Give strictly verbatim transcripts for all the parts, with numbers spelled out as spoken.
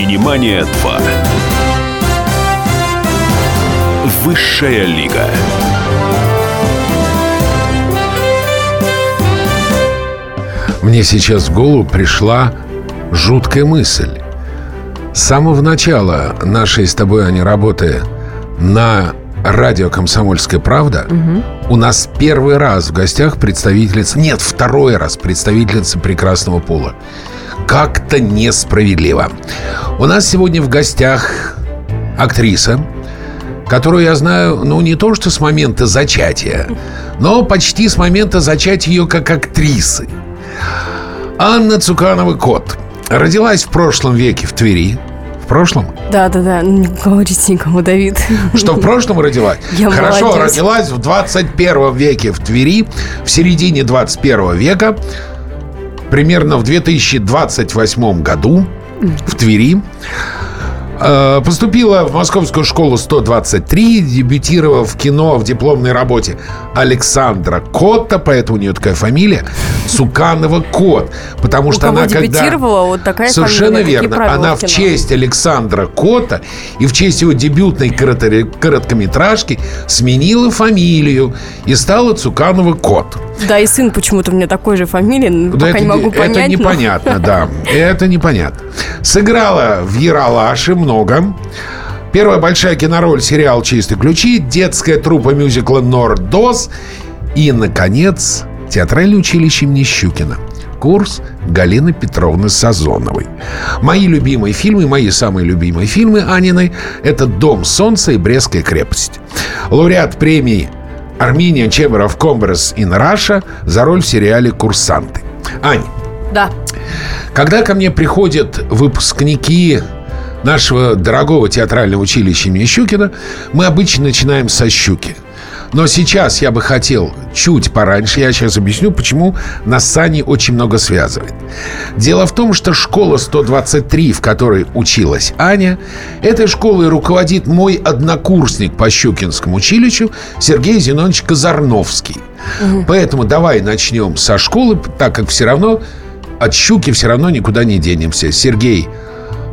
«Синемания два». Высшая лига. Мне сейчас в голову пришла жуткая мысль. С самого начала нашей с тобой, Аня, работы на радио «Комсомольская правда», угу, у нас первый раз в гостях представительница... Нет, второй раз представительница прекрасного пола. Как-то несправедливо. У нас сегодня в гостях актриса, которую я знаю, ну, не то что с момента зачатия, но почти с момента зачатия ее как актрисы. Анна Цуканова-Котт. Родилась в прошлом веке в Твери. В прошлом? Да, да, да. Не говорите никому, Давид. Что в прошлом родилась? Я Хорошо, молодец. Родилась в двадцать первом веке в Твери, в середине двадцать первого века, примерно в две тысячи двадцать восьмом году в Твери. Поступила в Московскую школу сто двадцать три, дебютировала в кино в дипломной работе Александра Котта, поэтому у нее такая фамилия, Цуканова-Котт, потому что она когда... Вот такая совершенно фамилия, верно. Она в честь Александра Котта и в честь его дебютной короткометражки сменила фамилию и стала Цуканова-Котт. Да, и сын почему-то у меня такой же фамилии, да, пока это не могу понять. Это непонятно, но... да. Это непонятно. Сыграла в «Ералаше» много. Первая большая кинороль — сериал «Чистые ключи», детская труппа мюзикла «Нордоз» и, наконец, театральное училище имени Щукина. Курс Галины Петровны Сазоновой. Мои любимые фильмы, мои самые любимые фильмы Анины — это «Дом солнца» и «Брестская крепость». Лауреат премии Армения, Chamber of Commerce in Russia за роль в сериале «Курсанты». Ань. Да. Когда ко мне приходят выпускники нашего дорогого театрального училища имени Щукина, мы обычно начинаем со «Щуки». Но сейчас я бы хотел чуть пораньше. Я сейчас объясню, почему нас с Аней очень много связывает. Дело в том, что школа сто двадцать три, в которой училась Аня, этой школой руководит мой однокурсник по Щукинскому училищу Сергей Зинонович Казарновский. Угу. Поэтому давай начнем со школы, так как все равно от Щуки все равно никуда не денемся. Сергей,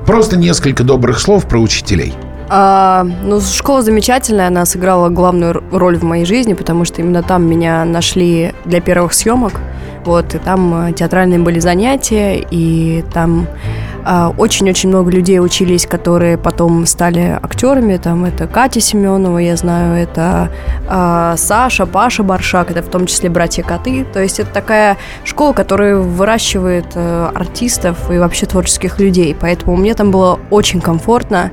просто несколько добрых слов про учителей. А, ну, школа замечательная, она сыграла главную роль в моей жизни, потому что именно там меня нашли для первых съемок, вот, и там театральные были занятия, и там а, очень-очень много людей учились, которые потом стали актерами, там это Катя Семенова, я знаю, это а, Саша, Паша Баршак, это в том числе братья Коты, то есть это такая школа, которая выращивает а, артистов и вообще творческих людей, поэтому мне там было очень комфортно.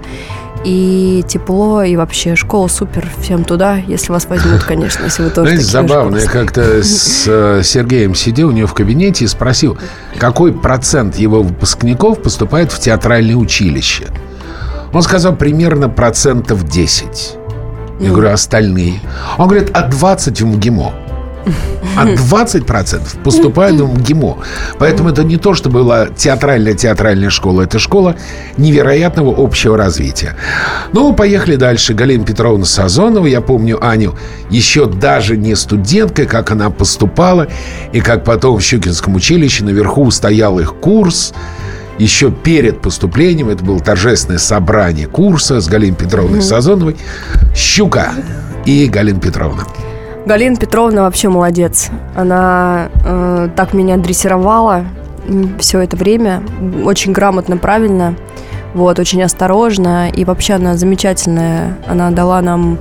И тепло, и вообще школа супер. Всем туда, если вас возьмут, конечно, если вы тоже. Знаете, забавно, я как-то с Сергеем сидел у него в кабинете и спросил, какой процент его выпускников поступает в театральное училище. Он сказал, примерно процентов десять. Я говорю, остальные? Он говорит, а двадцать в МГИМО. А двадцать процентов поступают в МГИМО. Поэтому это не то, что была театральная-театральная школа. Это школа невероятного общего развития. Ну, поехали дальше. Галина Петровна Сазонова. Я помню Аню еще даже не студенткой, как она поступала. И как потом в Щукинском училище наверху стоял их курс. Еще перед поступлением. Это было торжественное собрание курса с Галиной Петровной Сазоновой. Щука и Галина Петровна. Галина Петровна вообще молодец. Она э, так меня дрессировала все это время. Очень грамотно, правильно. Вот, очень осторожно. И вообще она замечательная. Она дала нам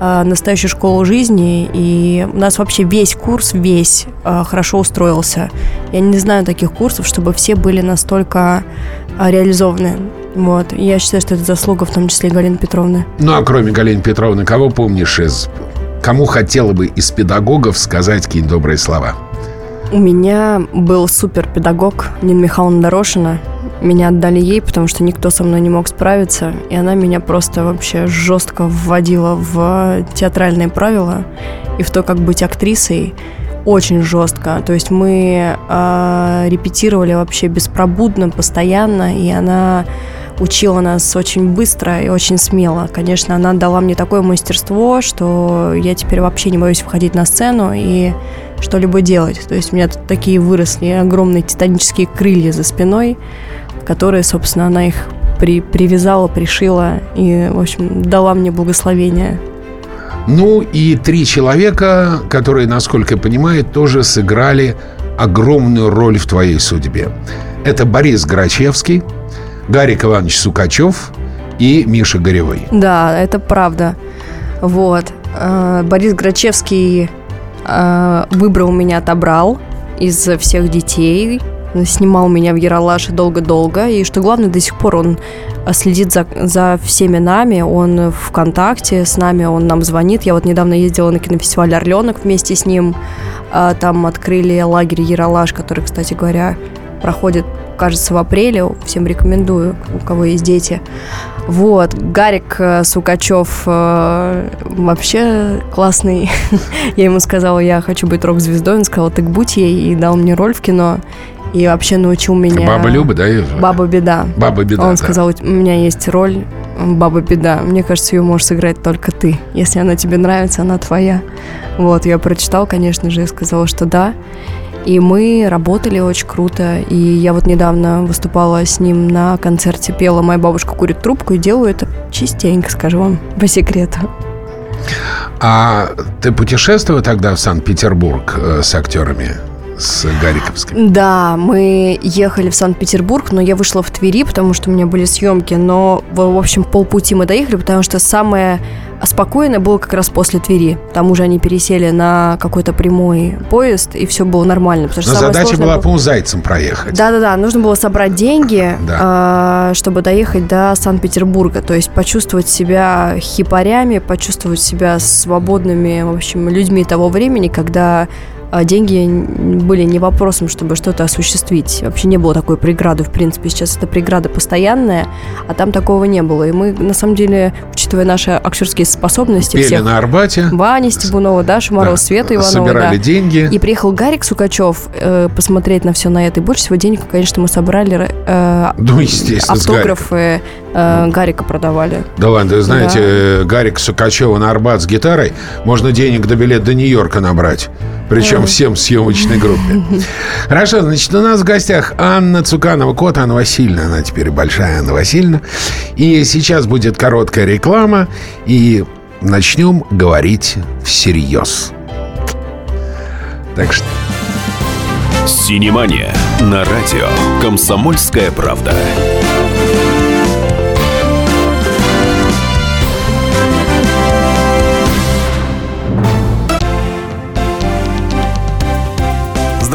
э, настоящую школу жизни. И у нас вообще весь курс, весь э, хорошо устроился. Я не знаю таких курсов, чтобы все были настолько э, реализованы. Вот. И я считаю, что это заслуга в том числе Галины Петровны. Ну, а кроме Галины Петровны, кого помнишь из... Кому хотела бы из педагогов сказать какие-нибудь добрые слова? У меня был суперпедагог Нина Михайловна Дорошина. Меня отдали ей, потому что никто со мной не мог справиться. И она меня просто вообще жестко вводила в театральные правила и в то, как быть актрисой. Очень жестко. То есть мы э, репетировали вообще беспробудно, постоянно. И она... Учила нас очень быстро и очень смело. Конечно, она дала мне такое мастерство, что я теперь вообще не боюсь выходить на сцену и что-либо делать. То есть у меня тут такие выросли огромные титанические крылья за спиной, которые, собственно, она их при, привязала, пришила и, в общем, дала мне благословение. Ну и три человека, которые, насколько я понимаю, тоже сыграли огромную роль в твоей судьбе. Это Борис Грачевский, Гарик Иванович Сукачев и Миша Горевой. Да, это правда. Вот. Борис Грачевский выбрал меня, отобрал из всех детей. Снимал меня в «Ералаше» долго-долго. И что главное, до сих пор он следит за, за всеми нами. Он в контакте с нами, он нам звонит. Я вот недавно ездила на кинофестиваль «Орленок» вместе с ним. Там открыли лагерь «Ералаш», который, кстати говоря, проходит, кажется, в апреле. Всем рекомендую, у кого есть дети. Вот, Гарик Сукачев э, вообще классный. Я ему сказала, я хочу быть рок-звездой. Он сказал, так будь ей, и дал мне роль в кино. И вообще научил меня... Баба Люба, да? Баба Беда. Баба Беда, Он да. сказал, у меня есть роль Баба Беда. Мне кажется, ее можешь сыграть только ты. Если она тебе нравится, она твоя. Вот, я прочитал, конечно же, и сказала, что да. И мы работали очень круто. И я вот недавно выступала с ним на концерте, пела «Моя бабушка курит трубку» и делаю это частенько, скажу вам, по секрету. А ты путешествовала тогда в Санкт-Петербург с актерами? С Гариковским. Да, мы ехали в Санкт-Петербург, но я вышла в Твери, потому что у меня были съемки. Но, в общем, полпути мы доехали, потому что самое спокойное было как раз после Твери. К тому же они пересели на какой-то прямой поезд, и все было нормально. Потому что но задача была, было... по-моему, зайцем проехать. Да-да-да, нужно было собрать деньги, да. чтобы доехать до Санкт-Петербурга. То есть почувствовать себя хипарями, почувствовать себя свободными, в общем, людьми того времени, когда... деньги были не вопросом, чтобы что-то осуществить. Вообще не было такой преграды, в принципе. Сейчас это преграда постоянная, а там такого не было. И мы, на самом деле, учитывая наши актерские способности... Пели всех... на Арбате. Ваня Стебунова, Даша Мороз, да. Света Иванова. Собирали да. деньги. И приехал Гарик Сукачев э, посмотреть на все на это. И больше всего денег, конечно, мы собрали. Э, ну, естественно, автографы Гарика. Э, Гарика продавали. Да ладно, вы знаете, да. Гарик Сукачева на Арбат с гитарой. Можно денег до билета до Нью-Йорка набрать. Причем mm. всем съемочной группе. Хорошо, значит, у нас в гостях Анна Цуканова-Котт, Анна Васильевна. Она теперь большая Анна Васильевна. И сейчас будет короткая реклама. И начнем говорить всерьез. Так что... Синемания на радио «Комсомольская правда».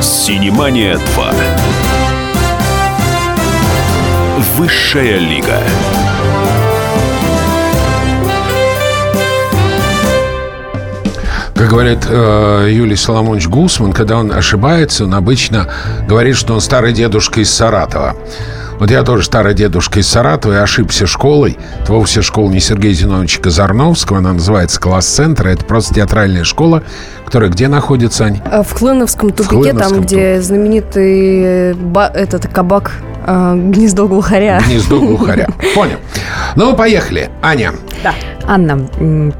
«Синемания два». Высшая лига. Как говорит э, Юлий Соломонович Гусман, когда он ошибается, он обычно говорит, что он старый дедушка из Саратова. Вот я тоже старый дедушка из Саратова и ошибся школой. Это вовсе школа не Сергея Зиноновича Казарновского. Она называется «Класс-центр». Это просто театральная школа, которая где находится, Ань? В Хлыновском тупике, в Хлыновском там, туп... где знаменитый ба... этот кабак э, «Гнездо глухаря». «Гнездо глухаря». Понял. Ну, поехали. Аня. Да. Анна,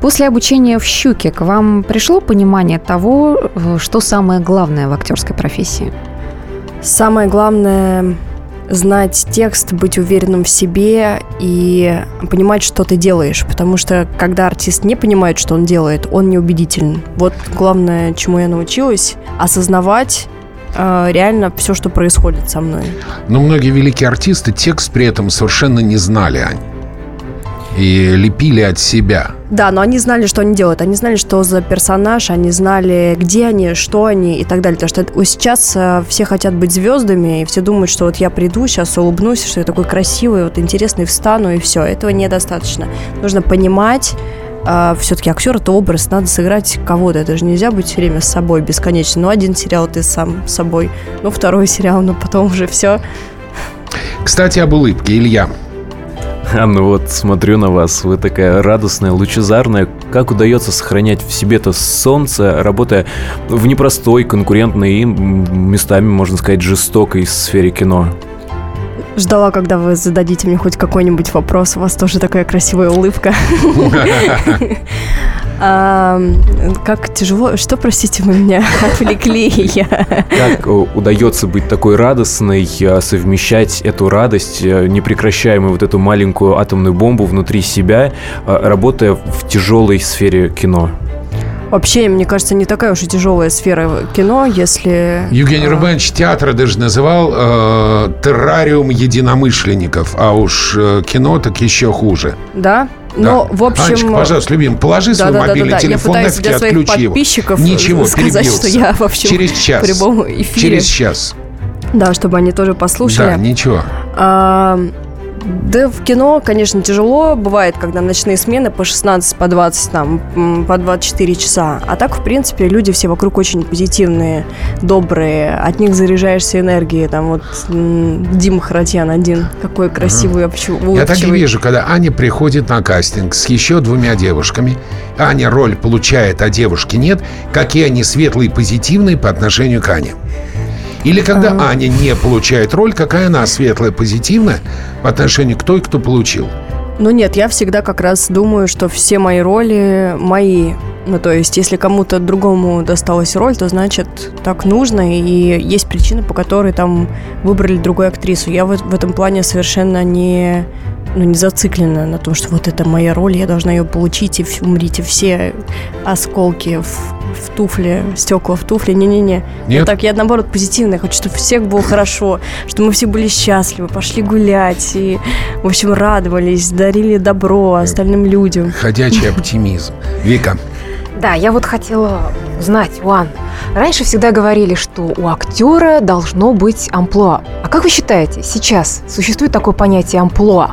после обучения в «Щуке» к вам пришло понимание того, что самое главное в актерской профессии? Самое главное... знать текст, быть уверенным в себе и понимать, что ты делаешь. Потому что, когда артист не понимает, что он делает, он неубедителен. Вот главное, чему я научилась, осознавать э, реально все, что происходит со мной. Но многие великие артисты текст при этом совершенно не знали, Ань. И лепили от себя. Да, но они знали, что они делают. Они знали, что за персонаж, они знали, где они, что они и так далее. Потому что сейчас все хотят быть звездами, и все думают, что вот я приду, сейчас улыбнусь, что я такой красивый, вот интересный, встану, и все. Этого недостаточно. Нужно понимать, э, все-таки актер — это образ, надо сыграть кого-то. Это же нельзя быть все время с собой бесконечно. Ну, один сериал ты сам с собой, ну, второй сериал, но потом уже все. Кстати, об улыбке, Илья. А ну вот, смотрю на вас, вы такая радостная, лучезарная. Как удается сохранять в себе-то солнце, работая в непростой, конкурентной и местами, можно сказать, жестокой сфере кино? Ждала, когда вы зададите мне хоть какой-нибудь вопрос. У вас тоже такая красивая улыбка. Как тяжело... Что, простите, вы меня отвлекли? Как удается быть такой радостной, совмещать эту радость, непрекращаемую вот эту маленькую атомную бомбу внутри себя, работая в тяжелой сфере кино? Вообще, мне кажется, не такая уж и тяжелая сфера кино, если... Евгений Рубанович театр даже называл э, террариум единомышленников, а уж кино так еще хуже. Да? Но, да. В общем... Анечка, пожалуйста, любим, положи да, свой да, мобильный да, да. телефон, нафиг отключи его. Я пытаюсь для своих подписчиков Ничего, сказать, перебился. Что я, в общем, Через час. в прямом эфире. Через час. Да, чтобы они тоже послушали. Да, ничего. А- Да, в кино, конечно, тяжело. Бывает, когда ночные смены по шестнадцать, по двадцать, там, по двадцать четыре часа. А так, в принципе, люди все вокруг очень позитивные, добрые. От них заряжаешься энергией. Там вот Дима Харатьян один. Какой красивый, вообще улыбчивый. Я так и вижу, когда Аня приходит на кастинг с еще двумя девушками. Аня роль получает, а девушки нет. Какие они светлые и позитивные по отношению к Ане. Или когда а... Аня не получает роль, какая она светлая, позитивная по отношению к той, кто получил? Ну нет, я всегда как раз думаю, что все мои роли мои. Ну то есть, если кому-то другому досталась роль, то значит так нужно. И есть причина, по которой там выбрали другую актрису. Я вот в этом плане совершенно не, ну, не зациклена на том, что вот это моя роль, я должна ее получить, и умрите все осколки в... в туфле, стекла в туфле. Не-не-не. Вот так, я наоборот позитивная. Хочу, чтобы у всех было хорошо, чтобы мы все были счастливы, пошли гулять и, в общем, радовались, дарили добро остальным людям. Ходячий оптимизм. Вика. Да, я вот хотела знать, у Анны, раньше всегда говорили, что у актера должно быть амплуа. А как вы считаете, сейчас существует такое понятие амплуа?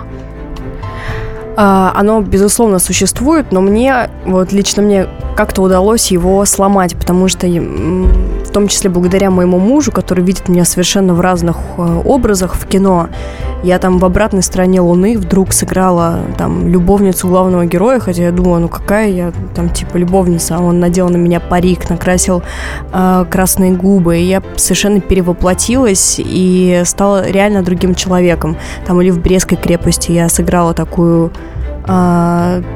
Оно, безусловно, существует, но мне, вот лично мне, как-то удалось его сломать, потому что, в том числе благодаря моему мужу, который видит меня совершенно в разных образах в кино, я там в «Обратной стороне Луны» вдруг сыграла там любовницу главного героя, хотя я думала, ну какая я там типа любовница, а он надел на меня парик, накрасил э, красные губы, и я совершенно перевоплотилась и стала реально другим человеком. Там или в «Брестской крепости» я сыграла такую...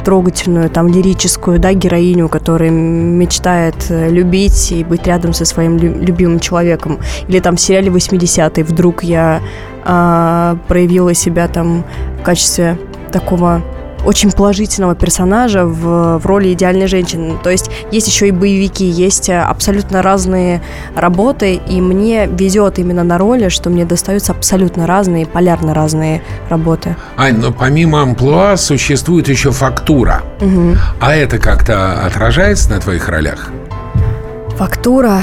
трогательную, там, лирическую, да, героиню, которая мечтает любить и быть рядом со своим любимым человеком. Или там в сериале «восьмидесятые» вдруг я а, проявила себя там в качестве такого очень положительного персонажа в, в роли идеальной женщины. То есть есть еще и боевики, есть абсолютно разные работы, и мне везет именно на роли, что мне достаются абсолютно разные, полярно разные работы. Ань, но помимо амплуа существует еще фактура. Угу. А это как-то отражается на твоих ролях? Фактура...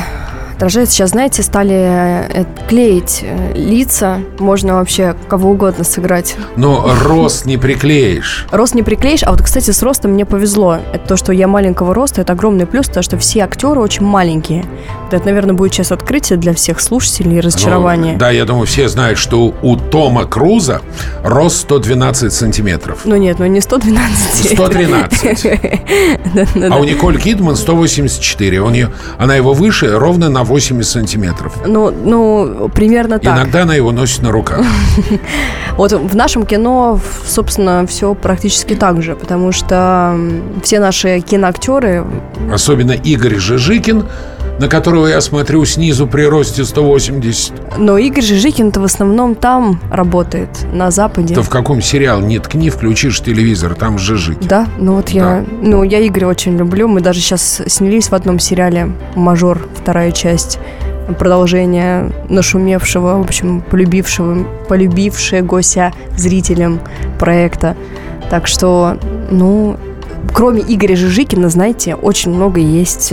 отражается. Сейчас, знаете, стали клеить лица. Можно вообще кого угодно сыграть. Но рост не приклеишь. Рост не приклеишь. А вот, кстати, с ростом мне повезло. Это то, что я маленького роста. Это огромный плюс, потому что все актеры очень маленькие. Это, наверное, будет сейчас открытие для всех слушателей и разочарование. Ну, да, я думаю, все знают, что у Тома Круза рост сто двенадцать сантиметров. Ну нет, ну не сто двенадцать. сто тринадцать. А у Николь Кидман сто восемьдесят четыре. Она его выше ровно на восемьдесят сантиметров. Ну, ну, примерно так. Иногда она его носит на руках. Вот в нашем кино, собственно, все практически так же, потому что все наши киноактеры... Особенно Игорь Жижикин, на которого я смотрю снизу при росте сто восемьдесят. Но Игорь Жижикин-то в основном там работает, на Западе. То в каком сериале «Не ткни», включишь телевизор, там Жижикин. Да, ну вот да. я... Ну, я Игоря очень люблю. Мы даже сейчас снялись в одном сериале «Мажор», вторая часть, продолжение нашумевшего, в общем, полюбившего, полюбившегося зрителям проекта. Так что, ну... Кроме Игоря Жижикина, знаете, очень много есть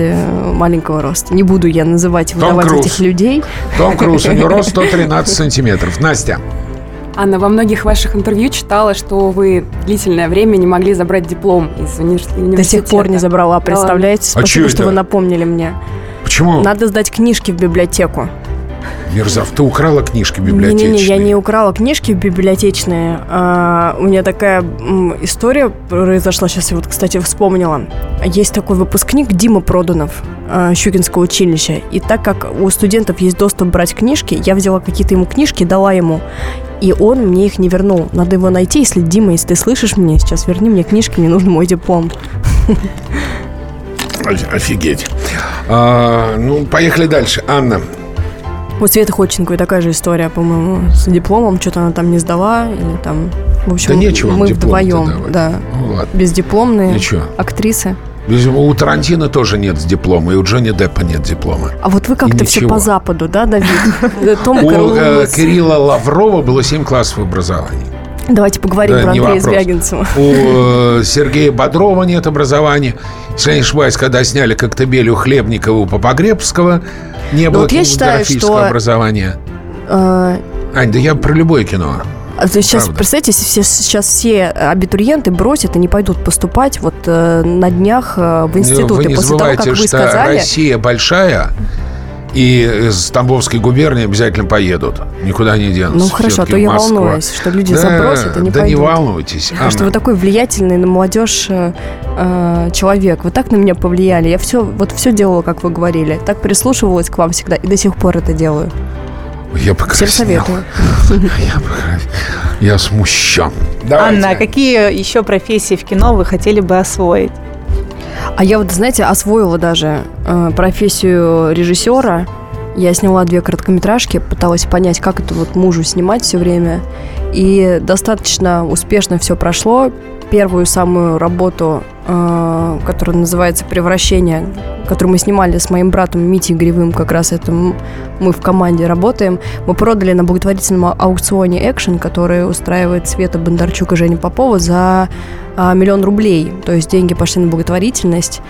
маленького роста. Не буду я называть, выдавать этих людей. Том Круз, у него рост сто тринадцать сантиметров. Настя. Анна, во многих ваших интервью читала, что вы длительное время не могли забрать диплом из университета. До сих пор не забрала, представляете? А спасибо, что вы напомнили мне. Почему? Надо сдать книжки в библиотеку. Мерзав, ты украла книжки библиотечные? Не-не-не, я не украла книжки библиотечные. А, у меня такая м, история произошла, сейчас я вот, кстати, вспомнила. Есть такой выпускник Дима Проданов а, Щукинского училища. И так как у студентов есть доступ брать книжки, я взяла какие-то ему книжки, дала ему. И он мне их не вернул. Надо его найти, если, Дима, если ты слышишь меня, сейчас верни мне книжки, мне нужен мой диплом. Офигеть. А, ну, поехали дальше. Анна. Вот Света Ходченко, такая же история, по-моему, с дипломом. Что-то она там не сдала или там... В общем, да нечего мы вдвоем, да, ну, бездипломные ничего. Актрисы. У Тарантино тоже нет диплома, и у Джонни Деппа нет диплома. А вот вы как-то все по Западу, да, Давид? У Кирилла Лаврова было семь классов образования. Давайте поговорим про Андрея Звягинцева. У Сергея Бодрова нет образования. Если я не ошибаюсь, когда сняли «Коктебель» у Хлебникова, у Попогребского, не было кинематографического образования. Ань, да я про любое кино. Сейчас, правда. Представьте, все, сейчас все абитуриенты бросят и не пойдут поступать вот э, на днях э, в институты. Вы не после забывайте, того, как вы что сказали... Россия большая, и из Тамбовской губернии обязательно поедут. Никуда не денутся. Ну хорошо, а то я Москва. Волнуюсь, что люди да, забросят и не да пойдут. Да не волнуйтесь, Анна. Потому что вы такой влиятельный на молодежь э, человек. Вы так на меня повлияли. Я все, вот все делала, как вы говорили. Так прислушивалась к вам всегда и до сих пор это делаю. Я покраснел. Всем советую. Я покраснел. Я смущен. Давайте. Анна, а какие еще профессии в кино вы хотели бы освоить? А я вот, знаете, освоила даже э, профессию режиссера. Я сняла две короткометражки, пыталась понять, как это вот мужу снимать все время. И достаточно успешно все прошло. Первую самую работу, э, которая называется «Превращение», которую мы снимали с моим братом Митей Гривым, как раз это мы в команде работаем, мы продали на благотворительном аукционе «Экшен», который устраивает Света Бондарчук и Женя Попова, за а, миллион рублей. То есть деньги пошли на благотворительность.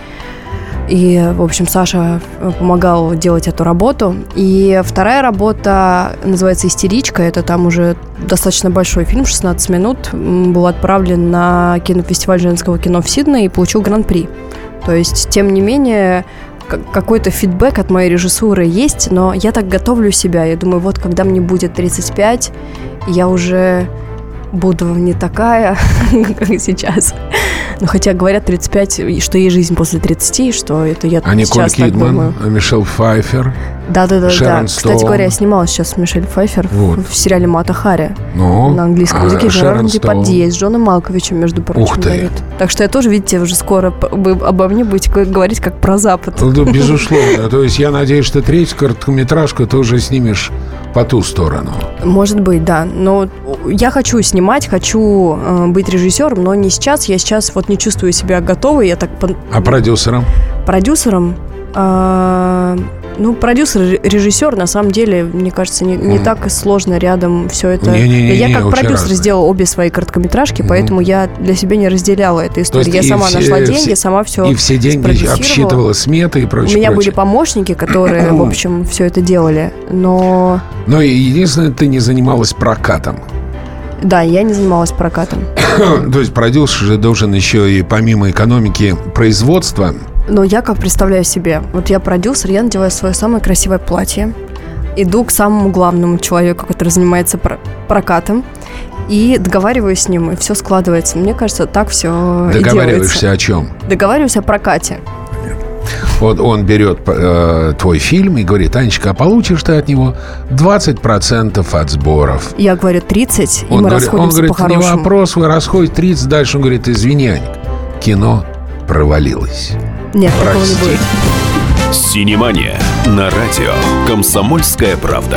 И, в общем, Саша помогал делать эту работу. И вторая работа называется «Истеричка». Это там уже достаточно большой фильм, шестнадцать минут. Был отправлен на кинофестиваль женского кино в Сиднее и получил гран-при. То есть, тем не менее, какой-то фидбэк от моей режиссуры есть, но я так готовлю себя. Я думаю, вот когда мне будет тридцать пять, я уже буду не такая, как сейчас. Ну, хотя говорят тридцать пять, что есть жизнь после тридцати, что это я а сейчас Николь Кидман, так думаю. Мишель Пфайфер. Да-да-да. да. Кстати говоря, я снимала сейчас Мишель Пфайфер вот. в сериале «Мата Хари». Ну, на английском языке. Жерар Депардье с Джоном Малковичем, между прочим. Ух ты. Говорит. Так что я тоже, видите, уже скоро обо мне будете говорить как про Запад. Да, безусловно. То есть я надеюсь, что третью короткометражку ты уже снимешь по ту сторону. Может быть, да. Но я хочу снимать, хочу э, быть режиссером, но не сейчас. Я сейчас вот не чувствую себя готовой. Я так... А продюсером? Продюсером? Э, ну, продюсер, режиссер, на самом деле, мне кажется, не, не mm. так сложно рядом все это. Не, не, не, я не, как не, продюсер разные. Сделала обе свои короткометражки, mm. поэтому я для себя не разделяла эту историю. Я сама все, нашла деньги, все, сама все и все деньги обсчитывала, сметы и прочее. У меня прочее. Были помощники, которые, в общем, все это делали, но... Но единственное, ты не занималась прокатом. Да, я не занималась прокатом. То есть продюсер же должен еще и помимо экономики производства. Но я как представляю себе, вот я продюсер, я надеваю свое самое красивое платье, иду к самому главному человеку, который занимается прокатом, и договариваюсь с ним, и все складывается. Мне кажется, так все и делается. Договариваешься о чем? Договариваюсь о прокате. Вот он берет э, твой фильм и говорит: Анечка, а получишь ты от него двадцать процентов от сборов? Я говорю тридцать, и он мы говорит, расходимся по-хорошему. Он говорит, по не вопрос, вы расходите тридцать, дальше он говорит: извини, Аня, кино провалилось. Нет, такого не будет. Синемания на радио «Комсомольская правда».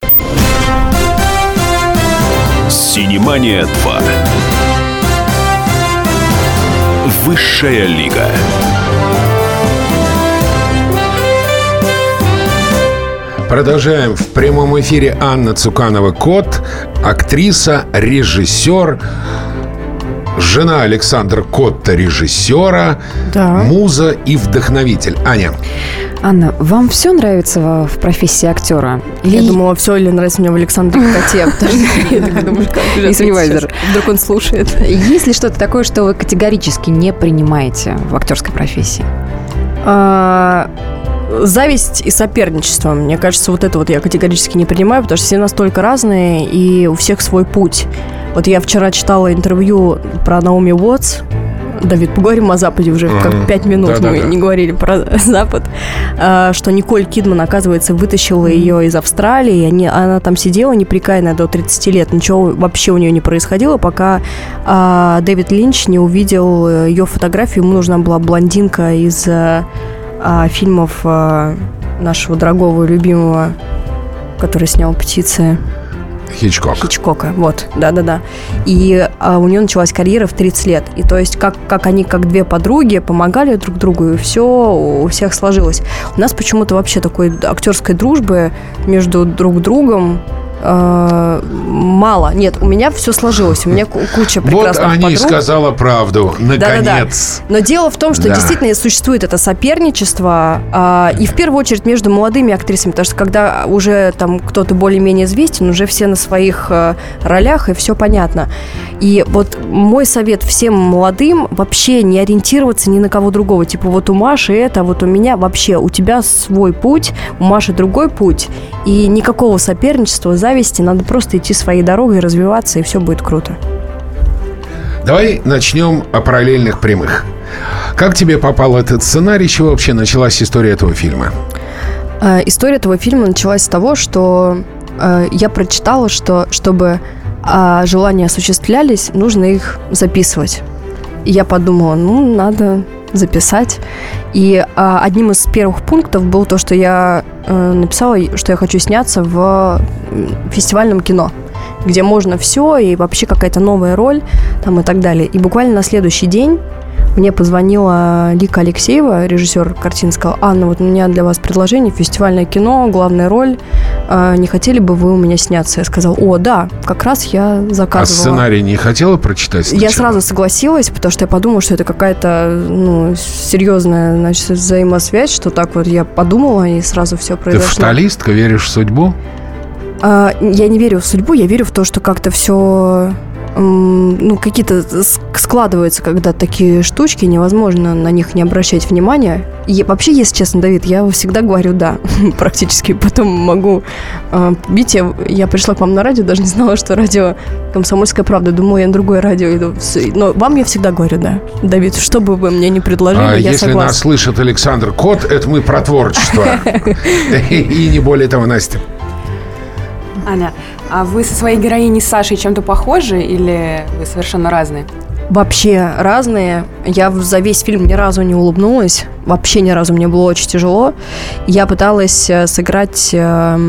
Синемания два. Высшая лига. Продолжаем. В прямом эфире Анна Цуканова-Котт, актриса, режиссер, жена Александра Котта, режиссера, да. Муза и вдохновитель. Аня. Анна, вам все нравится в профессии актера? Я и... думала, все или нравится мне в Александре Котте, потому что я так думаю, что не сомневаюсь даже. Вдруг он слушает. Есть ли что-то такое, что вы категорически не принимаете в актерской профессии? Зависть и соперничество. Мне кажется, вот это вот я категорически не принимаю, потому что все настолько разные, и у всех свой путь. Вот я вчера читала интервью про Наоми Уоттс. Давид, поговорим о Западе уже, mm-hmm. как пять минут да, мы да, да. не говорили про Запад. А, что Николь Кидман, оказывается, вытащила mm-hmm. ее из Австралии. Они, она там сидела неприкаянная до тридцати лет. Ничего вообще у нее не происходило, пока а, Дэвид Линч не увидел ее фотографию. Ему нужна была блондинка из а, фильмов а, нашего дорогого любимого, который снял «Птицы». Хичкок. Хичкока, вот, да-да-да. И а, у нее началась карьера в тридцать лет. И то есть как, как они, как две подруги, помогали друг другу, и все у всех сложилось. У нас почему-то вообще такой актерской дружбы между друг другом э, мало. Нет, у меня все сложилось, у меня куча прекрасных подруг. Вот Аня и сказала правду, наконец. Да-да-да. Но дело в том, что да. действительно существует это соперничество, э, и в первую очередь между молодыми актрисами, потому что когда уже там кто-то более-менее известен, уже все на своих э, ролях, и все понятно. И вот мой совет всем молодым вообще не ориентироваться ни на кого другого. Типа вот у Маши это, а вот у меня вообще. У тебя свой путь, у Маши другой путь. И никакого соперничества, зависти. Надо просто идти своей дорогой, развиваться, и все будет круто. Давай начнем о параллельных прямых. Как тебе попал этот сценарий? С чего вообще началась история этого фильма? Э, история этого фильма началась с того, что э, я прочитала, что чтобы... а желания осуществлялись, нужно их записывать. И я подумала, ну, надо записать. И а, одним из первых пунктов было то, что я э, написала, что я хочу сняться в фестивальном кино, где можно все, и вообще какая-то новая роль, там, и так далее. И буквально на следующий день мне позвонила Лика Алексеева, режиссер картины, сказала: «Анна, вот у меня для вас предложение, фестивальное кино, главная роль, не хотели бы вы у меня сняться?» Я сказала: «О, да, как раз я заказывала». А сценарий не хотела прочитать сначала? Я сразу согласилась, потому что я подумала, что это какая-то, ну, серьезная, значит, взаимосвязь, что так вот я подумала, и сразу все произошло. Ты фаталистка, веришь в судьбу? Я не верю в судьбу, я верю в то, что как-то все... ну, какие-то складываются, когда такие штучки, невозможно на них не обращать внимания. И вообще, если честно, Давид, я всегда говорю «да», практически, потом могу э, бить. Я, я пришла к вам на радио, даже не знала, что радио «Комсомольская правда», думала, я на другое радио иду. Но вам я всегда говорю «да». Давид, что бы вы мне ни предложили, а, я если согласна. Если нас слышит Александр Котт, это мы про творчество. И не более того, Настя. Аня, а вы со своей героиней Сашей чем-то похожи или вы совершенно разные? Вообще разные. Я за весь фильм ни разу не улыбнулась. Вообще ни разу, мне было очень тяжело. Я пыталась сыграть, э,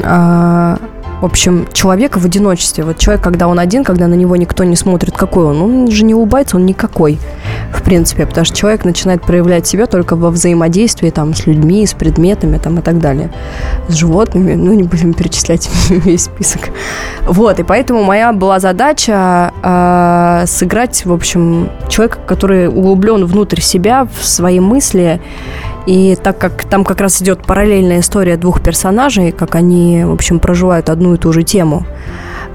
э, в общем, человека в одиночестве. Вот человек, когда он один, когда на него никто не смотрит, какой он? Он же не улыбается, он никакой, в принципе. Потому что человек начинает проявлять себя только во взаимодействии там, с людьми, с предметами там, и так далее. С животными, ну, не будем перечислять весь список. Вот, и поэтому моя была задача э, сыграть, в общем, человека, который углублен внутрь себя, в свои мысли. И так как там как раз идет параллельная история двух персонажей, как они, в общем, проживают одну и ту же тему,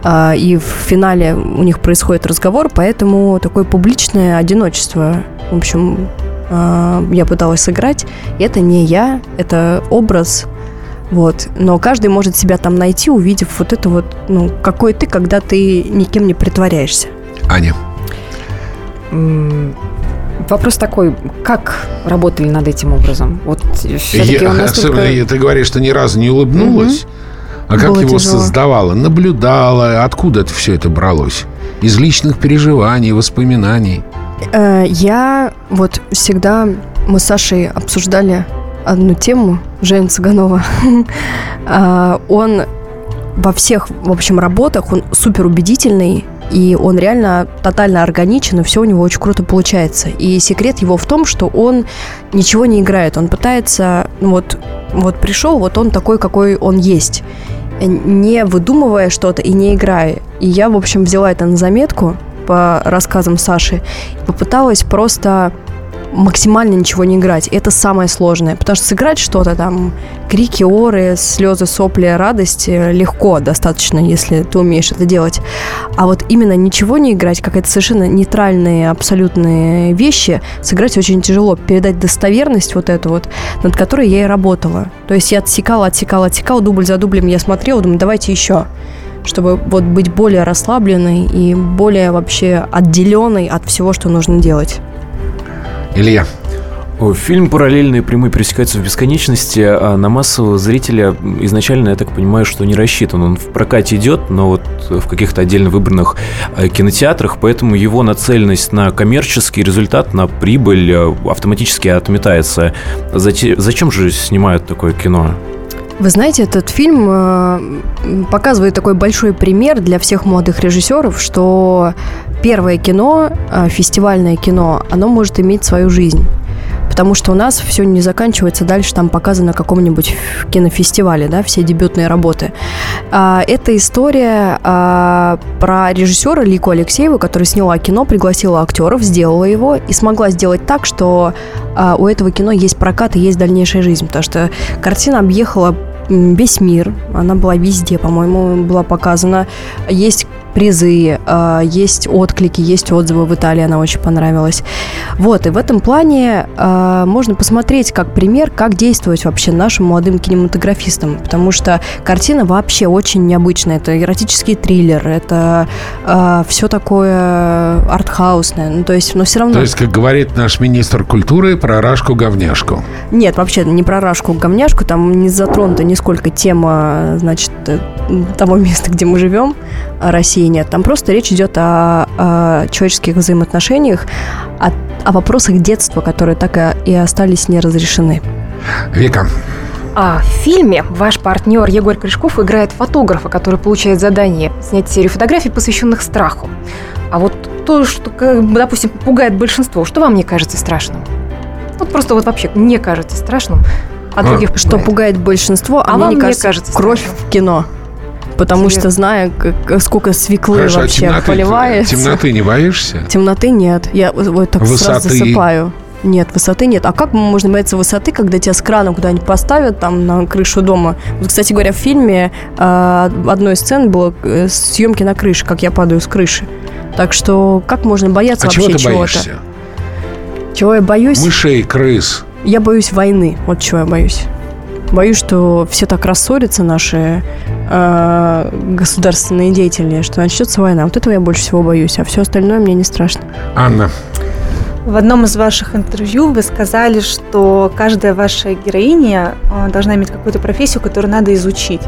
и в финале у них происходит разговор, поэтому такое публичное одиночество, в общем, я пыталась сыграть. Это не я, это образ, Вот. Но каждый может себя там найти, увидев вот это вот, ну, какой ты, когда ты никем не притворяешься. Аня. Вопрос такой, как работали над этим образом? Вот все-таки я, он настолько... Ты говоришь, что ни разу не улыбнулась. Угу. А как было его тяжело. Создавала? Наблюдала? Откуда это все это бралось? Из личных переживаний, воспоминаний? Я вот всегда... Мы с Сашей обсуждали одну тему, Женя Цыганова. Он во всех, в общем, работах, он супер убедительный. И он реально тотально органичен, и все у него очень круто получается. И секрет его в том, что он ничего не играет. Он пытается, ну вот, вот пришел, вот он такой, какой он есть, не выдумывая что-то и не играя. И я, в общем, взяла это на заметку по рассказам Саши и попыталась просто максимально ничего не играть. Это самое сложное, потому что сыграть что-то там, крики, оры, слезы, сопли, радость легко достаточно, если ты умеешь это делать. А вот именно ничего не играть, как это совершенно нейтральные, абсолютные вещи, сыграть очень тяжело, передать достоверность вот эту вот, над которой я и работала. То есть я отсекала, отсекала, отсекала, дубль за дублем я смотрела, думаю, давайте еще, чтобы вот быть более расслабленной и более вообще отделенной от всего, что нужно делать. Илья. Фильм «Параллельные прямые» пресекаются в бесконечности, а на массового зрителя изначально, я так понимаю, что не рассчитан. Он в прокате идет, но вот в каких-то отдельно выбранных кинотеатрах, поэтому его нацеленность на коммерческий результат, на прибыль автоматически отметается. Зачем же снимают такое кино? Вы знаете, этот фильм показывает такой большой пример для всех молодых режиссеров, что первое кино, фестивальное кино, оно может иметь свою жизнь. Потому что у нас все не заканчивается дальше, там показано на каком-нибудь кинофестивале, да, все дебютные работы. А, это история а, про режиссера Лику Алексееву, которая сняла кино, пригласила актеров, сделала его и смогла сделать так, что а, у этого кино есть прокат и есть дальнейшая жизнь. Потому что картина объехала весь мир, она была везде, по-моему, была показана. Есть призы, есть отклики, есть отзывы в Италии, она очень понравилась. Вот, и в этом плане можно посмотреть как пример, как действовать вообще нашим молодым кинематографистам, потому что картина вообще очень необычная. Это эротический триллер, это все такое артхаусное, ну, то есть, но все равно... То есть, как говорит наш министр культуры, про Рашку-говняшку. Нет, вообще не про Рашку-говняшку, там не затронута нисколько тема, значит, того места, где мы живем, России. Нет, там просто речь идет о, о человеческих взаимоотношениях, о, о вопросах детства, которые так и остались неразрешены. Вика. А в фильме ваш партнер Егор Крышков играет фотографа, который получает задание снять серию фотографий, посвященных страху. А вот то, что, допустим, пугает большинство, что вам не кажется страшным? Вот просто вот вообще не кажется страшным, а других а, что пугает большинство, а, а вам не кажется, кажется кровь в кино. Потому Серьезно? Что, знаю, как, сколько свеклы Хорошо, вообще а поливается. Темноты не боишься? Темноты нет. Я вот так высоты. Сразу засыпаю. Нет, высоты нет. А как можно бояться высоты, когда тебя с крана куда-нибудь поставят, там, на крышу дома? Вот, кстати говоря, в фильме э, одной из сцен было съемки на крыше, как я падаю с крыши. Так что как можно бояться а вообще чего-то? Чего ты боишься? Чего я боюсь? Мышей, крыс. Я боюсь войны. Вот чего я боюсь. Боюсь, что все так рассорятся, наши э, государственные деятели, что начнется война. Вот этого я больше всего боюсь, а все остальное мне не страшно. Анна. В одном из ваших интервью вы сказали, что каждая ваша героиня должна иметь какую-то профессию, которую надо изучить.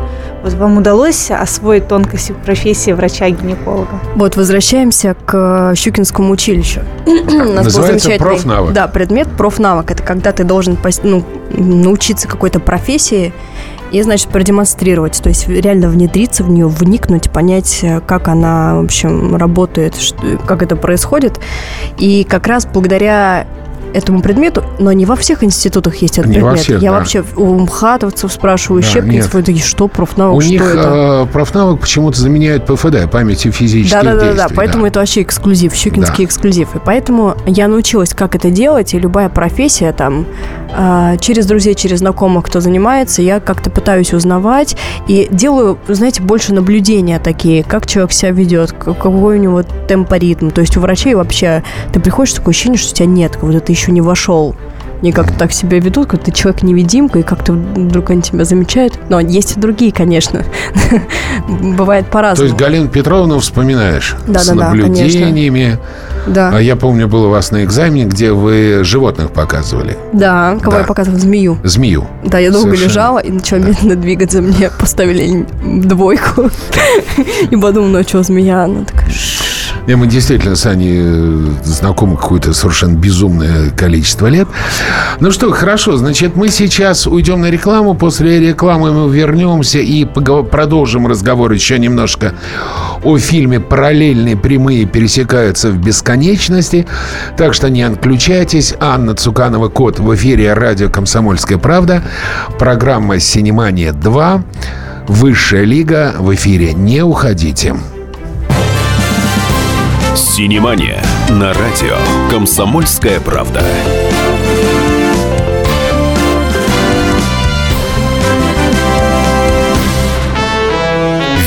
Вот вам удалось освоить тонкости профессии врача-гинеколога? Вот, возвращаемся к Щукинскому училищу. Называется профнавык. Да, предмет профнавык. Это когда ты должен ну, научиться какой-то профессии и, значит, продемонстрировать. То есть реально внедриться в нее, вникнуть, понять, как она, в общем, работает, как это происходит. И как раз благодаря этому предмету, но не во всех институтах есть этот не предмет. Во всех, Я да. вообще у мхатовцев спрашиваю, да, щепкинцев, и что профнавык, у что них, это? Профнавык почему-то заменяет ПФД, память и физические да, да, действия. Да-да-да, поэтому да. это вообще эксклюзив, щукинский да. эксклюзив. И поэтому я научилась, как это делать, и любая профессия там через друзей, через знакомых, кто занимается, я как-то пытаюсь узнавать и делаю, знаете, больше наблюдения такие, как человек себя ведет, какой у него темпоритм. То есть у врачей вообще ты приходишь, такое ощущение, что тебя нет, как будто ты еще не вошел они как-то так себя ведут, как ты человек-невидимка, и как-то вдруг они тебя замечают. Но есть и другие, конечно. Бывает по-разному. То есть Галину Петровну вспоминаешь с наблюдениями. Да. Я помню, было у вас на экзамене, где вы животных показывали. Да, кого да. я показывала? Змею. Змею. Да, я долго Совершенно. лежала и начала да. медленно двигаться. Мне поставили двойку. И подумала, ну что, змея? Она такая... И мы действительно с Аней знакомы какое-то совершенно безумное количество лет. Ну что, хорошо, значит, мы сейчас уйдем на рекламу. После рекламы мы вернемся и погов... продолжим разговор еще немножко о фильме «Параллельные прямые пересекаются в бесконечности». Так что не отключайтесь. Анна Цуканова-Котт в эфире радио «Комсомольская правда». Программа «Синемания два». Высшая лига в эфире. Не уходите. «Синемания» на радио «Комсомольская правда».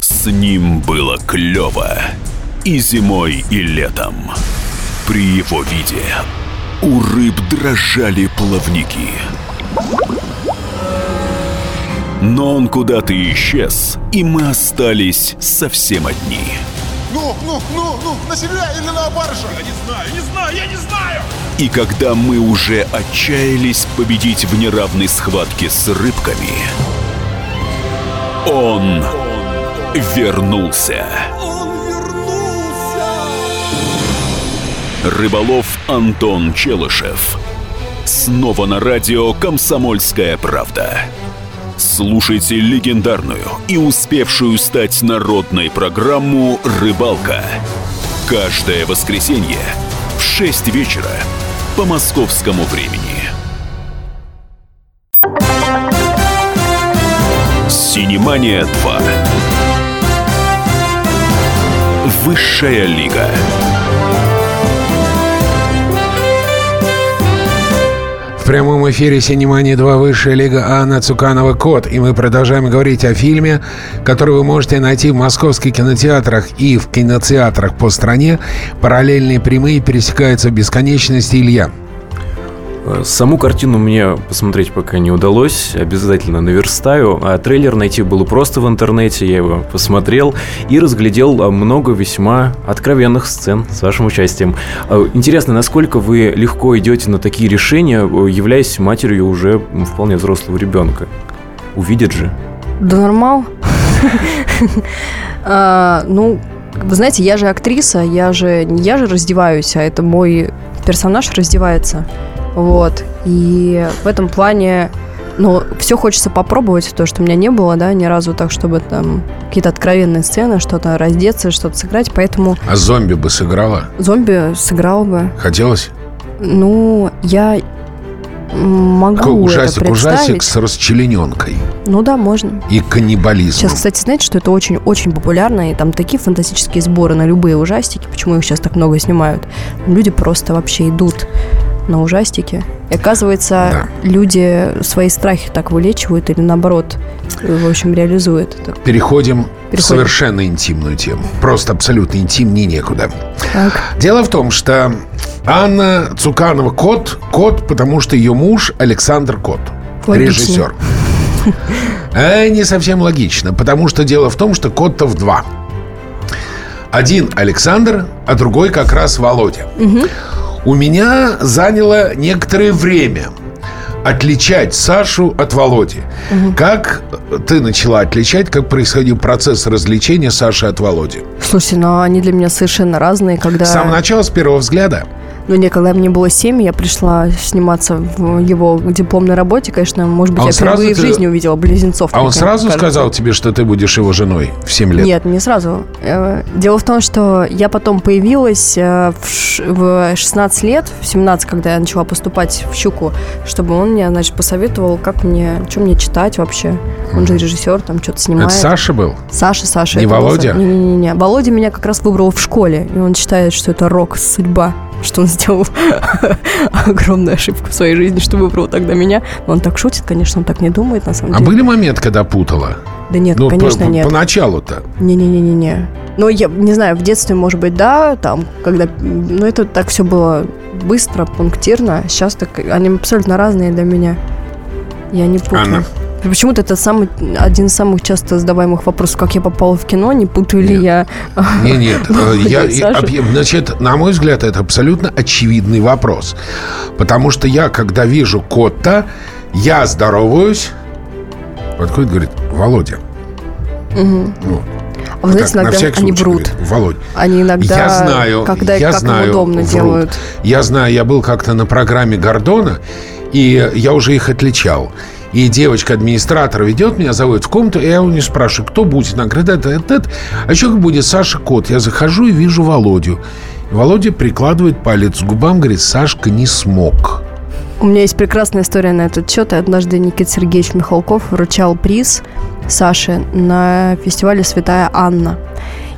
С ним было клёво. И зимой, и летом. При его виде у рыб дрожали плавники. Но он куда-то исчез, и мы остались совсем одни. Ну, ну, ну, ну, на себя или на баржу? Я не знаю, не знаю, я не знаю! И когда мы уже отчаялись победить в неравной схватке с рыбками, он вернулся. Он вернулся! Рыболов Антон Челышев. Снова на радио «Комсомольская правда». Слушайте легендарную и успевшую стать народной программу «Рыбалка» каждое воскресенье в шесть вечера по московскому времени. «Синемания два». Высшая лига. В прямом эфире «Синемания два. Высшая лига». Анна Цуканова-Котт. И мы продолжаем говорить о фильме, который вы можете найти в московских кинотеатрах и в кинотеатрах по стране. «Параллельные прямые пересекаются в бесконечности». Илья. Саму картину мне посмотреть пока не удалось, обязательно наверстаю. А трейлер найти было просто в интернете, я его посмотрел и разглядел много весьма откровенных сцен с вашим участием. Интересно, насколько вы легко идете на такие решения, являясь матерью уже вполне взрослого ребенка? Увидит же. Да нормал. Ну, вы знаете, я же актриса, я же не я же раздеваюсь, а это мой персонаж раздевается. Вот, и в этом плане, ну, все хочется попробовать, то, что у меня не было, да, ни разу так, чтобы там какие-то откровенные сцены, что-то раздеться, что-то сыграть, поэтому... А зомби бы сыграла? Зомби сыграл бы. Хотелось? Ну, я могу это представить. Какой ужасик-ужасик с расчлененкой. Ну да, можно. И каннибализм. Сейчас, кстати, знаете, что это очень-очень популярно, и там такие фантастические сборы на любые ужастики, почему их сейчас так много снимают. Люди просто вообще идут на ужастики. И оказывается, да. люди свои страхи так вылечивают или наоборот, в общем, реализуют. Переходим, Переходим. в совершенно интимную тему. Просто абсолютно интимнее некуда. Так. Дело в том, что Анна Цуканова-Котт, Котт, потому что ее муж Александр Котт, логично. Режиссер. А не совсем логично, потому что дело в том, что Коттов два. Один Александр, а другой как раз Володя. Угу. У меня заняло некоторое время отличать Сашу от Володи. Угу. Как ты начала отличать, как происходил процесс развлечения Саши от Володи? Слушай, ну они для меня совершенно разные, когда... С самого начала, с первого взгляда? Ну, не, когда мне было семь, я пришла сниматься в его дипломной работе, конечно, может быть, а я впервые ты... в жизни увидела близнецов. А он сразу кажется. сказал тебе, что ты будешь его женой в семь лет? Нет, не сразу. Дело в том, что я потом появилась в шестнадцать лет, в семнадцать, когда я начала поступать в «Щуку», чтобы он мне, значит, посоветовал, как мне, что мне читать вообще. Он же режиссер, там что-то снимает. Это Саша был? Саша, Саша. Не Володя? Не-не-не. Володя меня как раз выбрал в школе, и он считает, что это рок, судьба, что он сделал огромную ошибку в своей жизни, что выбрал тогда меня. Он так шутит, конечно, он так не думает, на самом а деле. А были моменты, когда путала? Да нет, ну, конечно, по- нет. Поначалу-то? Не-не-не-не-не. Но я не знаю, в детстве, может быть, да, там, когда... Ну, это так все было быстро, пунктирно. Сейчас так они абсолютно разные для меня. Я не путаю. Анна. Почему-то это самый, один из самых часто задаваемых вопросов, как я попала в кино, не путаю нет. ли я... Нет, нет. я, я, значит, на мой взгляд, это абсолютно очевидный вопрос. Потому что я, когда вижу Котта, я здороваюсь. Подходит, говорит, Володя. Угу. Вот. А вы знаете, так, иногда они случай, врут. Говорит, Володь. Они иногда, я знаю, когда я как знаю, им удобно врут. Делают. Я знаю, я был как-то на программе Гордона, и я уже их отличал. И девочка-администратор ведет меня, зовет в комнату, и я у нее спрашиваю, кто будет. Она говорит, это, это, это. А еще как будет Саша Кот. Я захожу и вижу Володю. Володя прикладывает палец к губам, говорит, Сашка не смог. У меня есть прекрасная история на этот счет. И однажды Никита Сергеевич Михалков вручал приз Саше на фестивале «Святая Анна».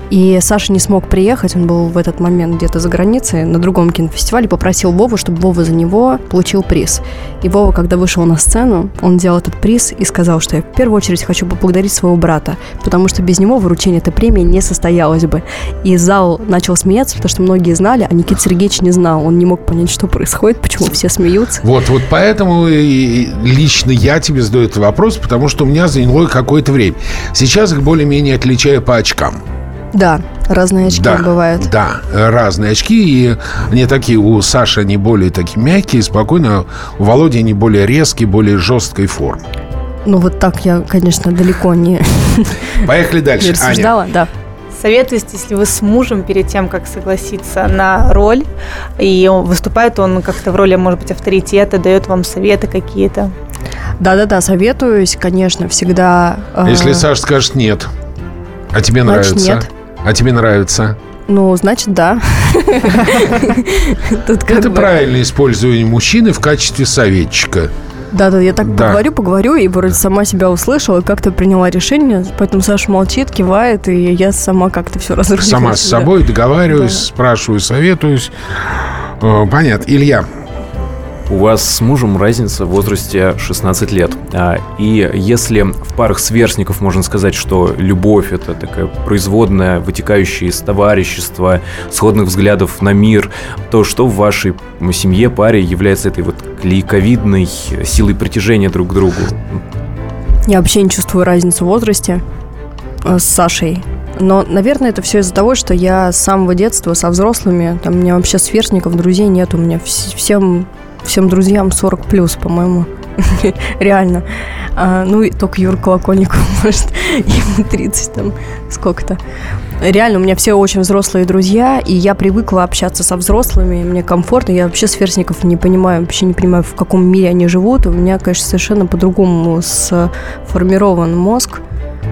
И Саша не смог приехать, он был в этот момент где-то за границей, на другом кинофестивале, попросил Вову, чтобы Вова за него получил приз. И Вова, когда вышел на сцену, он взял этот приз и сказал, что я в первую очередь хочу поблагодарить своего брата, потому что без него вручение этой премии не состоялось бы. И зал начал смеяться, потому что многие знали, а Никита Сергеевич не знал, он не мог понять, что происходит, почему все смеются. Вот, вот поэтому и лично я тебе задаю этот вопрос, потому что у меня заняло какое-то время. Сейчас их более-менее отличаю по очкам. Да, разные очки да, бывают. Да, разные очки. И они такие, у Саши они более такие мягкие, спокойные, а у Володи они более резкие, более жесткой формы. Ну вот так я, конечно, далеко не... Поехали дальше, Аня. Да. Советуюсь, если вы с мужем перед тем, как согласиться на роль, и выступает он как-то в роли, может быть, авторитета, дает вам советы какие-то. Да-да-да, советуюсь, конечно, всегда. Если Саша скажет «нет», а тебе нравится? Нет. А тебе нравится? Ну, значит, да. Это правильное использование мужчины в качестве советчика. Да-да, я так поговорю, поговорю, и вроде сама себя услышала, как-то приняла решение, поэтому Саша молчит, кивает, и я сама как-то все разрушилась. Сама с собой договариваюсь, спрашиваю, советуюсь. Понятно. Илья. У вас с мужем разница в возрасте шестнадцать лет. И если в парах сверстников можно сказать, что любовь – это такая производная, вытекающая из товарищества, сходных взглядов на мир, то что в вашей семье, паре является этой вот клейковидной силой притяжения друг к другу? Я вообще не чувствую разницу в возрасте с Сашей. Но, наверное, это все из-за того, что я с самого детства со взрослыми, там у меня вообще сверстников, друзей нет, у меня всем... Всем друзьям сорок плюс, по-моему. Реально. А, ну, и только Юра Колокольников, может, ему тридцать, там, сколько-то. Реально, у меня все очень взрослые друзья, и я привыкла общаться со взрослыми, мне комфортно. Я вообще сверстников не понимаю, вообще не понимаю, в каком мире они живут. У меня, конечно, совершенно по-другому сформирован мозг.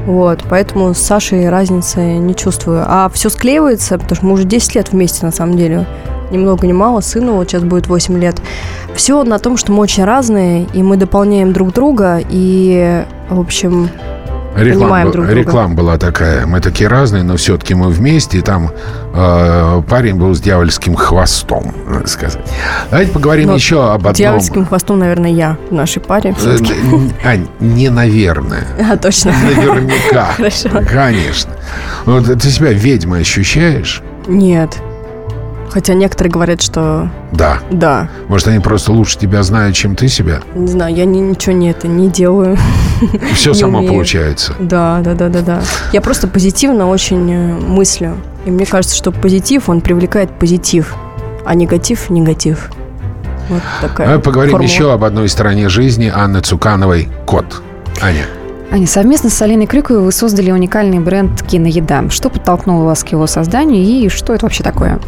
Вот, поэтому с Сашей разницы не чувствую. А все склеивается, потому что мы уже десять лет вместе, на самом деле. Ни много ни мало, сыну вот сейчас будет восемь лет. Все на том, что мы очень разные, и мы дополняем друг друга, и, в общем, реклам понимаем друг друга. Реклама была такая, мы такие разные, но все-таки мы вместе, и там э, парень был с дьявольским хвостом, надо сказать. Давайте поговорим но еще об одном. Дьявольским хвостом, наверное, я в нашей паре. Ань, не наверное. А, точно. Наверняка. Хорошо. Конечно. Вот ты себя ведьмой ощущаешь? Нет. Хотя некоторые говорят, что... Да. Да. Может, они просто лучше тебя знают, чем ты себя? Не знаю, я ни, ничего не, это, не делаю. Все само получается. Да, да, да, да, да. Я просто позитивно очень мыслю. И мне кажется, что позитив, он привлекает позитив, а негатив – негатив. Вот такая формула. Поговорим еще об одной стороне жизни Анны Цукановой-Котт. Аня. Аня, совместно с Алиной Крюковой вы создали уникальный бренд «Киноеда». Что подтолкнуло вас к его созданию и что это вообще такое?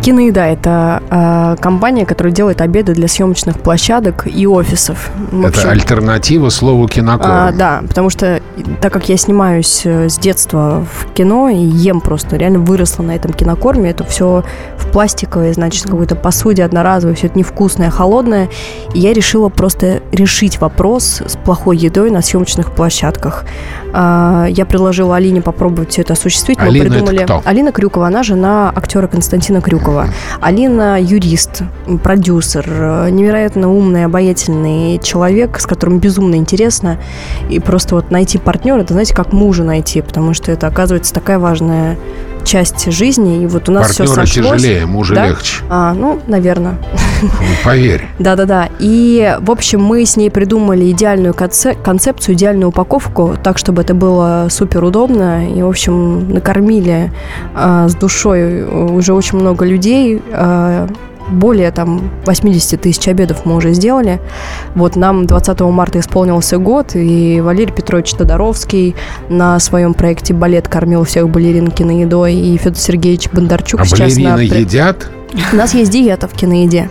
Киноеда – это э, компания, которая делает обеды для съемочных площадок и офисов. В общем, это альтернатива слову «кинокор». А, да, потому что, так как я снимаюсь с детства в кино и ем просто, реально выросла на этом кинокорме, это все в пластиковой, значит, какой-то посуде одноразовой, все это невкусное, холодное. И я решила просто решить вопрос с плохой едой на съемочных площадках. А, я предложила Алине попробовать все это осуществить. Мы Алина придумали... это кто? Алина Крюкова, она жена актера Константина Крюкова. Алина – юрист, продюсер, невероятно умный, обаятельный человек, с которым безумно интересно. И просто вот найти партнера – это, знаете, как мужа найти, потому что это, оказывается, такая важная часть жизни, и вот у нас партнера все сошлось. Партнера тяжелее, мужу да? легче. А, ну, наверное. Поверь. Да-да-да. И, в общем, мы с ней придумали идеальную концепцию, идеальную упаковку, так, чтобы это было суперудобно. И, в общем, накормили а, с душой уже очень много людей. а, Более там восемьдесят тысяч обедов мы уже сделали. Вот нам двадцатого марта исполнился год, и Валерий Петрович Тодоровский на своем проекте «Балет» кормил всех балерин киноедой, и Федор Сергеевич Бондарчук а сейчас... А балерины на... едят? У нас есть диета в киноеде.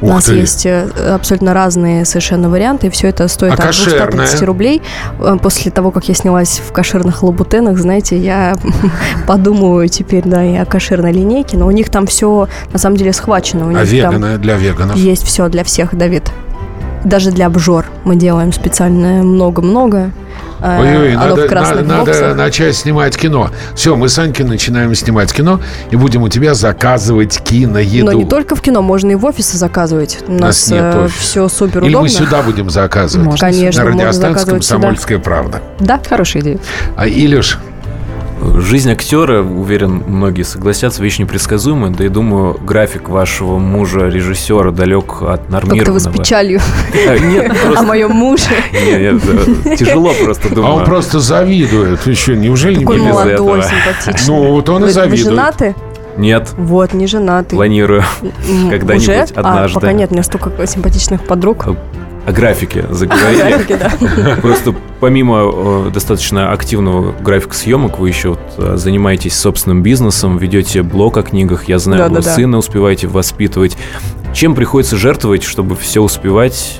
У нас есть абсолютно разные совершенно варианты, и все это стоит а от двухсот тридцати рублей. После того, как я снялась в кошерных лабутенах, знаете, я подумаю теперь, да, и о кошерной линейке, но у них там все, на самом деле, схвачено. У них а веганы для веганов? Есть все для всех, Давид. Даже для обжор мы делаем специально много-много. Ой-ой, надо, на, надо начать снимать кино. Все, мы с Анькой начинаем снимать кино и будем у тебя заказывать киноеду. Но не только в кино, можно и в офисе заказывать. У нас, нас все суперудобно. Или мы сюда будем заказывать. Можно. Конечно, на радиостанции «Комсомольская правда». Да, хорошая идея. А, Илюш? Жизнь актера, уверен, многие согласятся, вещь непредсказуемая. Да и думаю, график вашего мужа, режиссера, далек от нормированного. Как-то вы с печалью о моем муже. Тяжело просто думать. А он просто завидует еще. Неужели не без этого? Такой молодой, симпатичный. Ну, вот он и завидует. Вы женаты? Нет. Вот, не женаты. Планирую когда-нибудь однажды. Пока нет, у меня столько симпатичных подруг. О графике заговорили. О графике, да. Просто помимо э, достаточно активного графика съемок, вы еще вот, занимаетесь собственным бизнесом, ведете блог о книгах, я знаю, да, вы да, сына да. успеваете воспитывать. Чем приходится жертвовать, чтобы все успевать?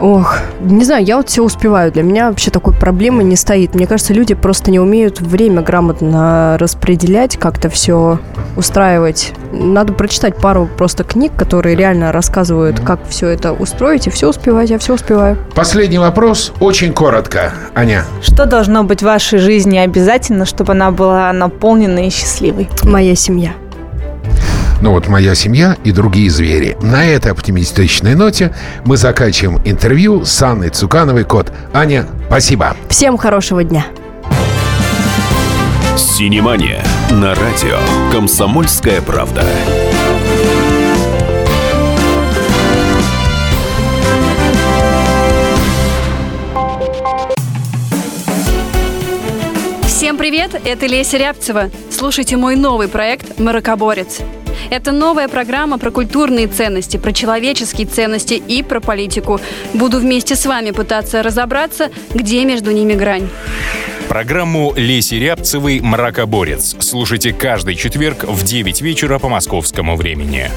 Ох, не знаю, я вот все успеваю. Для меня вообще такой проблемы не стоит. Мне кажется, люди просто не умеют время грамотно распределять, как-то все устраивать. Надо прочитать пару просто книг, которые реально рассказывают, как все это устроить, и все успевать, я все успеваю. Последний вопрос, очень коротко, Аня. Что должно быть в вашей жизни обязательно, чтобы она была наполнена и счастливой? Моя семья. Ну вот «Моя семья» и «Другие звери». На этой оптимистичной ноте мы заканчиваем интервью с Анной Цукановой-Котт. Аня, спасибо. Всем хорошего дня. «Синемания» на радио «Комсомольская правда». Всем привет, это Леся Рябцева. Слушайте мой новый проект «Мракоборец». Это новая программа про культурные ценности, про человеческие ценности и про политику. Буду вместе с вами пытаться разобраться, где между ними грань. Программу Леси Рябцевой «Мракоборец». Слушайте каждый четверг в девять вечера по московскому времени.